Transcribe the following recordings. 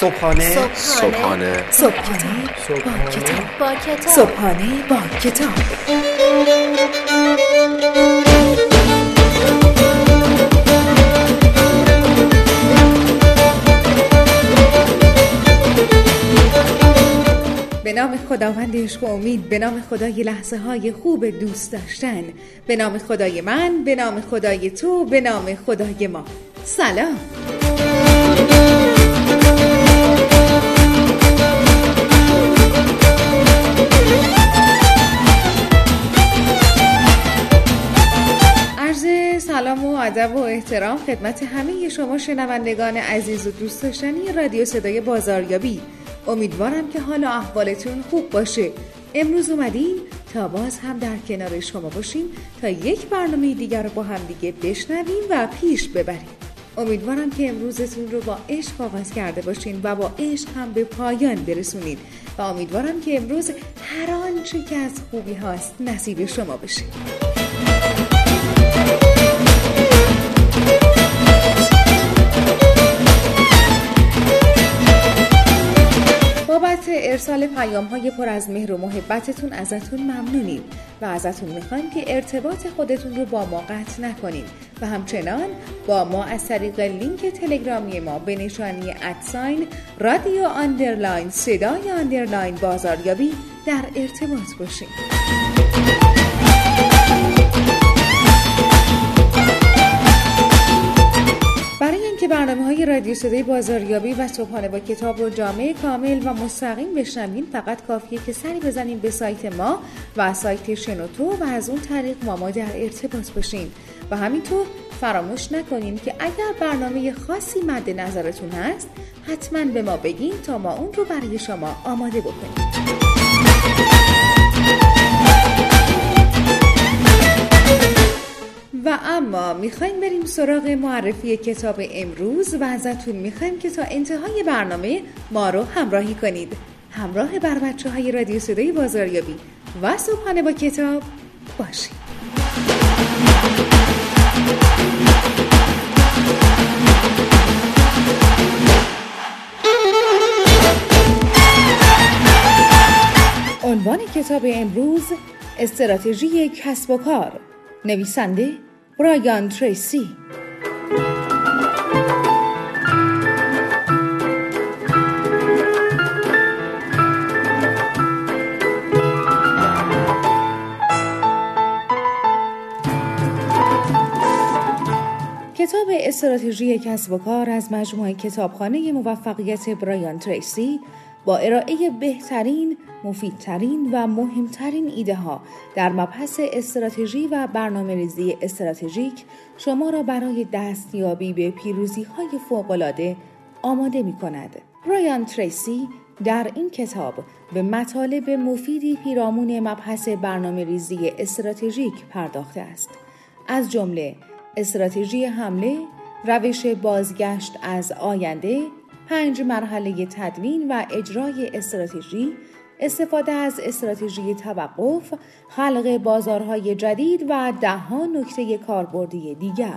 صبحانه با کتاب. به نام خداوند عشق و امید، به نام خدای لحظه های خوب دوست داشتن، به نام خدای من، به نام خدای تو، به نام خدای ما. سلام. سلام و ادب و احترام خدمت همه شما شنوندگان عزیز و دوست داشتنی رادیو صدای بازاریابی. امیدوارم که حال و احوالتون خوب باشه. امروز اومدیم تا باز هم در کنار شما باشیم تا یک برنامه دیگر رو با هم دیگه بشنویم و پیش ببریم. امیدوارم که امروزتون رو با عشق آغاز کرده باشین و با عشق هم به پایان برسونید و امیدوارم که امروز هر آنچه که از خوبی هاست نصیب شما بشه. بابت ارسال پیام‌های پر از مهر و محبتتون ازتون ممنونیم و ازتون میخوایم که ارتباط خودتون رو با ما قطع نکنید و همچنان با ما از طریق لینک تلگرامی ما به نشانی @radio_صدای_بازاریابی در ارتباط باشید. برنامه‌های رادیو صدای بازاریابی و صبحانه با کتاب رو جامع کامل و مستقیم بشنوین فقط کافیه که سری بزنین به سایت ما و سایت شنوتو و از اون طریق ما در ارتباط باشین و همینطور فراموش نکنین که اگر برنامه خاصی مد نظرتون هست حتما به ما بگین تا ما اون رو برای شما آماده بکنیم. و اما میخوایم بریم سراغ معرفی کتاب امروز و ازتون میخوایم که تا انتهای برنامه ما رو همراهی کنید. همراه بر بچه های رادیو صدای بازاریابی و صبحانه با کتاب باشید. عنوان کتاب امروز: استراتژی کسب و کار، نویسنده برایان تریسی. کتاب استراتژی کسب و کار از مجموعه کتابخانه موفقیت برایان تریسی با ارائه بهترین، مفیدترین و مهمترین ایده ها در مبحث استراتژی و برنامه‌ریزی استراتژیک شما را برای دستیابی به پیروزی‌های فوق‌العاده آماده می‌کند. برایان تریسی در این کتاب به مطالب مفیدی پیرامون مبحث برنامه‌ریزی استراتژیک پرداخته است، از جمله استراتژی حمله، روش بازگشت از آینده، 5 مرحله تدوین و اجرای استراتژی، استفاده از استراتژی توقف، خلق بازارهای جدید و ده ها نکته کاربردی دیگر.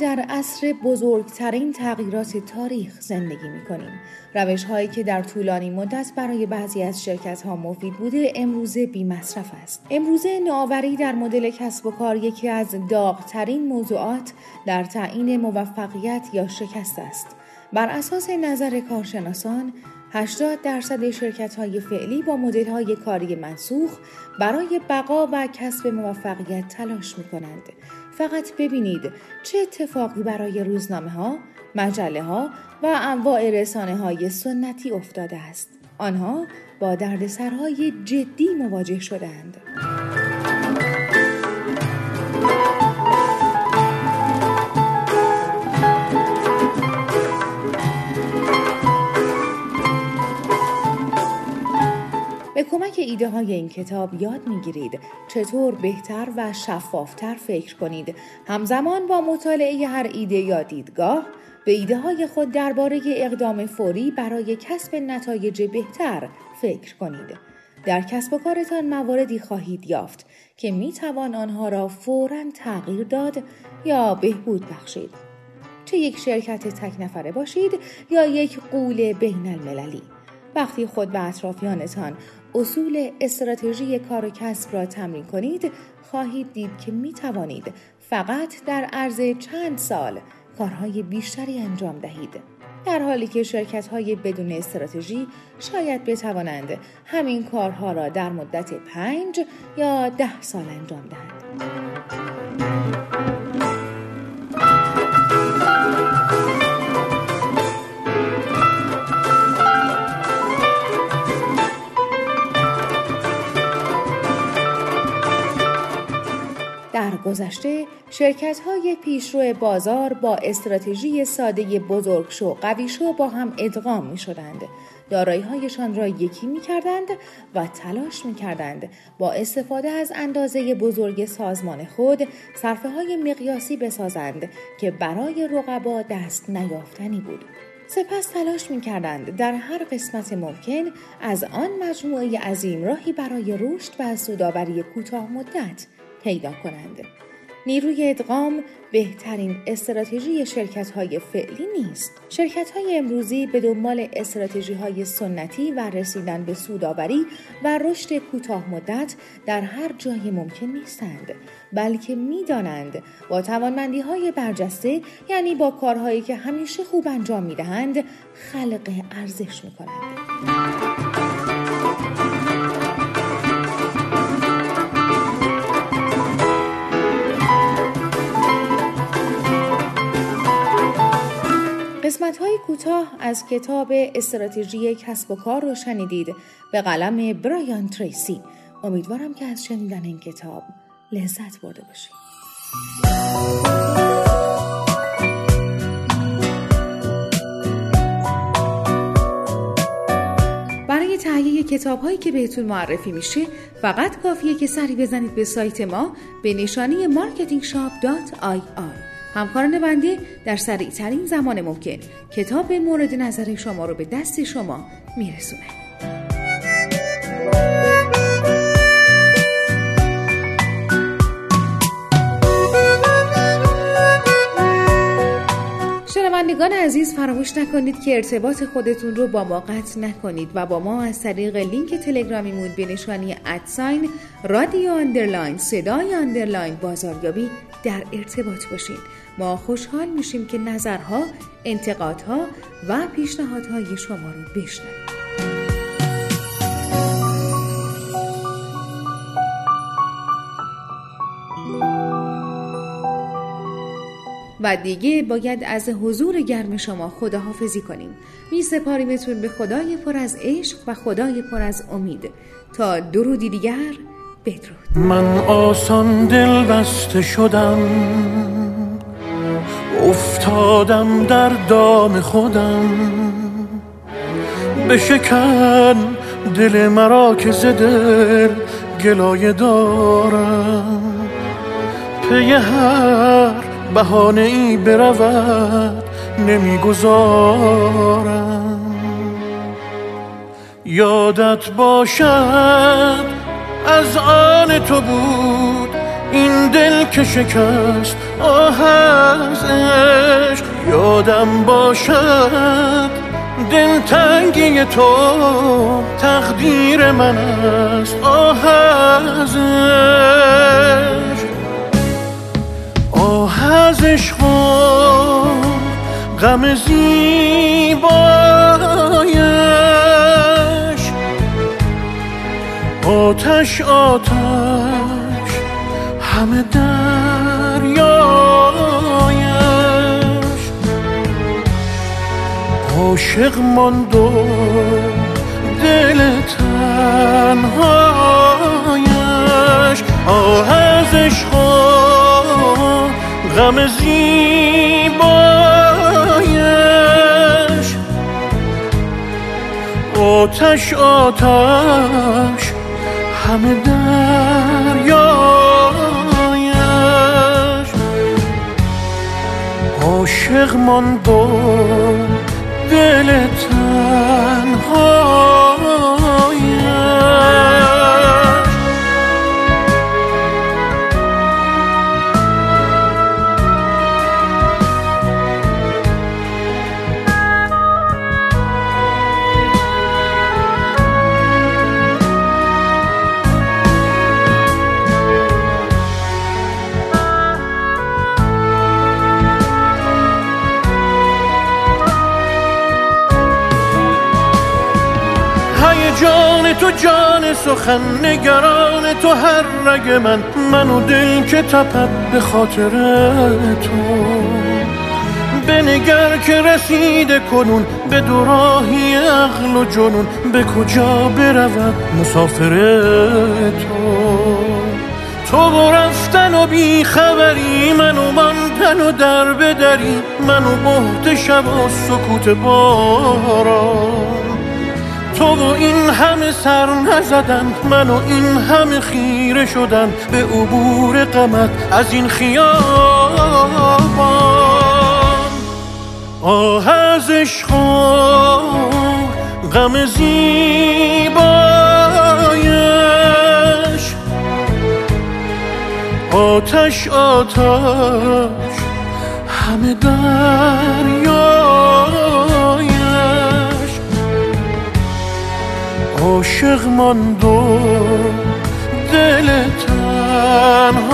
در عصر بزرگترین تغییرات تاریخ زندگی می‌کنیم. روش‌هایی که در طولانی مدت برای بعضی از شرکت‌ها مفید بوده، امروزه بی‌مصرف است. امروزه نوآوری در مدل کسب و کار یکی از داغ‌ترین موضوعات در تعیین موفقیت یا شکست است. بر اساس نظر کارشناسان، 80% شرکت‌های فعلی با مدل‌های کاری منسوخ برای بقا و کسب موفقیت تلاش می‌کنند. فقط ببینید چه اتفاقی برای روزنامه‌ها، مجله‌ها و انواع رسانه‌های سنتی افتاده است. آنها با دردسرهای جدی مواجه شدند. به کمک ایده های این کتاب یاد میگیرید چطور بهتر و شفافتر فکر کنید، همزمان با مطالعه هر ایده یا دیدگاه به ایده‌های خود درباره اقدام فوری برای کسب نتایج بهتر فکر کنید. در کسب و کارتان مواردی خواهید یافت که میتوان آنها را فوراً تغییر داد یا بهبود بخشید. چه یک شرکت تک نفره باشید یا یک غول بین المللی. وقتی خود به اطرافیانتان اصول استراتژی کار و کسب را تمرین کنید، خواهید دید که می توانید فقط در عرض چند سال کارهای بیشتری انجام دهید. در حالی که شرکت‌های بدون استراتژی شاید بتوانند همین کارها را در مدت 5 یا 10 سال انجام دهند. در گذشته شرکت‌های پیشرو بازار با استراتژی ساده بزرگ شو قوی شو با هم ادغام می‌شدند. دارایی‌هایشان را یکی می‌کردند و تلاش می‌کردند با استفاده از اندازه بزرگ سازمان خود صرفه‌های مقیاسی بسازند که برای رقبا دست نیافتنی بود. سپس تلاش می‌کردند در هر قسمت ممکن از آن مجموعه عظیم راهی برای رشد و سودآوری کوتاه مدت پیدا کنند. نیروی ادغام بهترین استراتژی شرکت‌های فعلی نیست. شرکت‌های امروزی به دنبال استراتژی‌های سنتی و رسیدن به سودآوری و رشد کوتاه مدت در هر جای ممکن نیستند، بلکه می‌دانند با توانمندی‌های برجسته، یعنی با کارهایی که همیشه خوب انجام می‌دهند، خلق ارزش می‌کنند. قسمت‌های کوتاه از کتاب استراتژی کسب و کار رو شنیدید به قلم برایان تریسی. امیدوارم که از شنیدن این کتاب لذت برده باشید. برای تهیه کتاب‌هایی که بهتون معرفی میشه فقط کافیه که سری بزنید به سایت ما به نشانی marketingshop.ir. همکاران بنده در سریع‌ترین زمان ممکن کتاب مورد نظر شما رو به دست شما میرسونه. شنوندگان عزیز، فراموش نکنید که ارتباط خودتون رو با ما قطع نکنید و با ما از طریق لینک تلگرامیمون به نشانی @radio_صدای_بازاریابی در ارتباط باشین. ما خوشحال میشیم که نظرها، انتقادها و پیشنهادهای شما رو بشنویم. و دیگه باید از حضور گرم شما خداحافظی کنیم. می سپاریمتون به خدای پر از عشق و خدای پر از امید. تا درودی دیگر، بدرود. من آسان دل بسته شدم، افتادم در دام خودم. بشکن دل مرا که ز دل گلایه دارم. پی هر بهانه ای برود نمیگذارم. یادت باشد از آن تو بود این دل که شکست آه از عشق. یادم باشد دلتنگی تو تقدیر من است آه از عشق. از عشق و غم زیبایش، آتش آتش همه دریایش. عاشق ماند و دل تنهایش. از عشق غم زیبایش، آتش آتش همه دریایش. عاشق من با دل تنهایش، جان تو جان سخن نگران تو، هر رگ من و دل که تپد به خاطر تو. بنگر که رسیده کنون به دوراهی عقل و جنون، به کجا برود مسافر تو و رفتن و بی خبری، من و ماندن و در بدری، من و مهد شب و سکوت باران. تو و این همه سر نزدن، من و این همه خیره شدن به عبور غمت از این خیابان. آه از عشق و غم زیبایش، آتش آتش همه دریایش، عاشق ماند و دل تنها.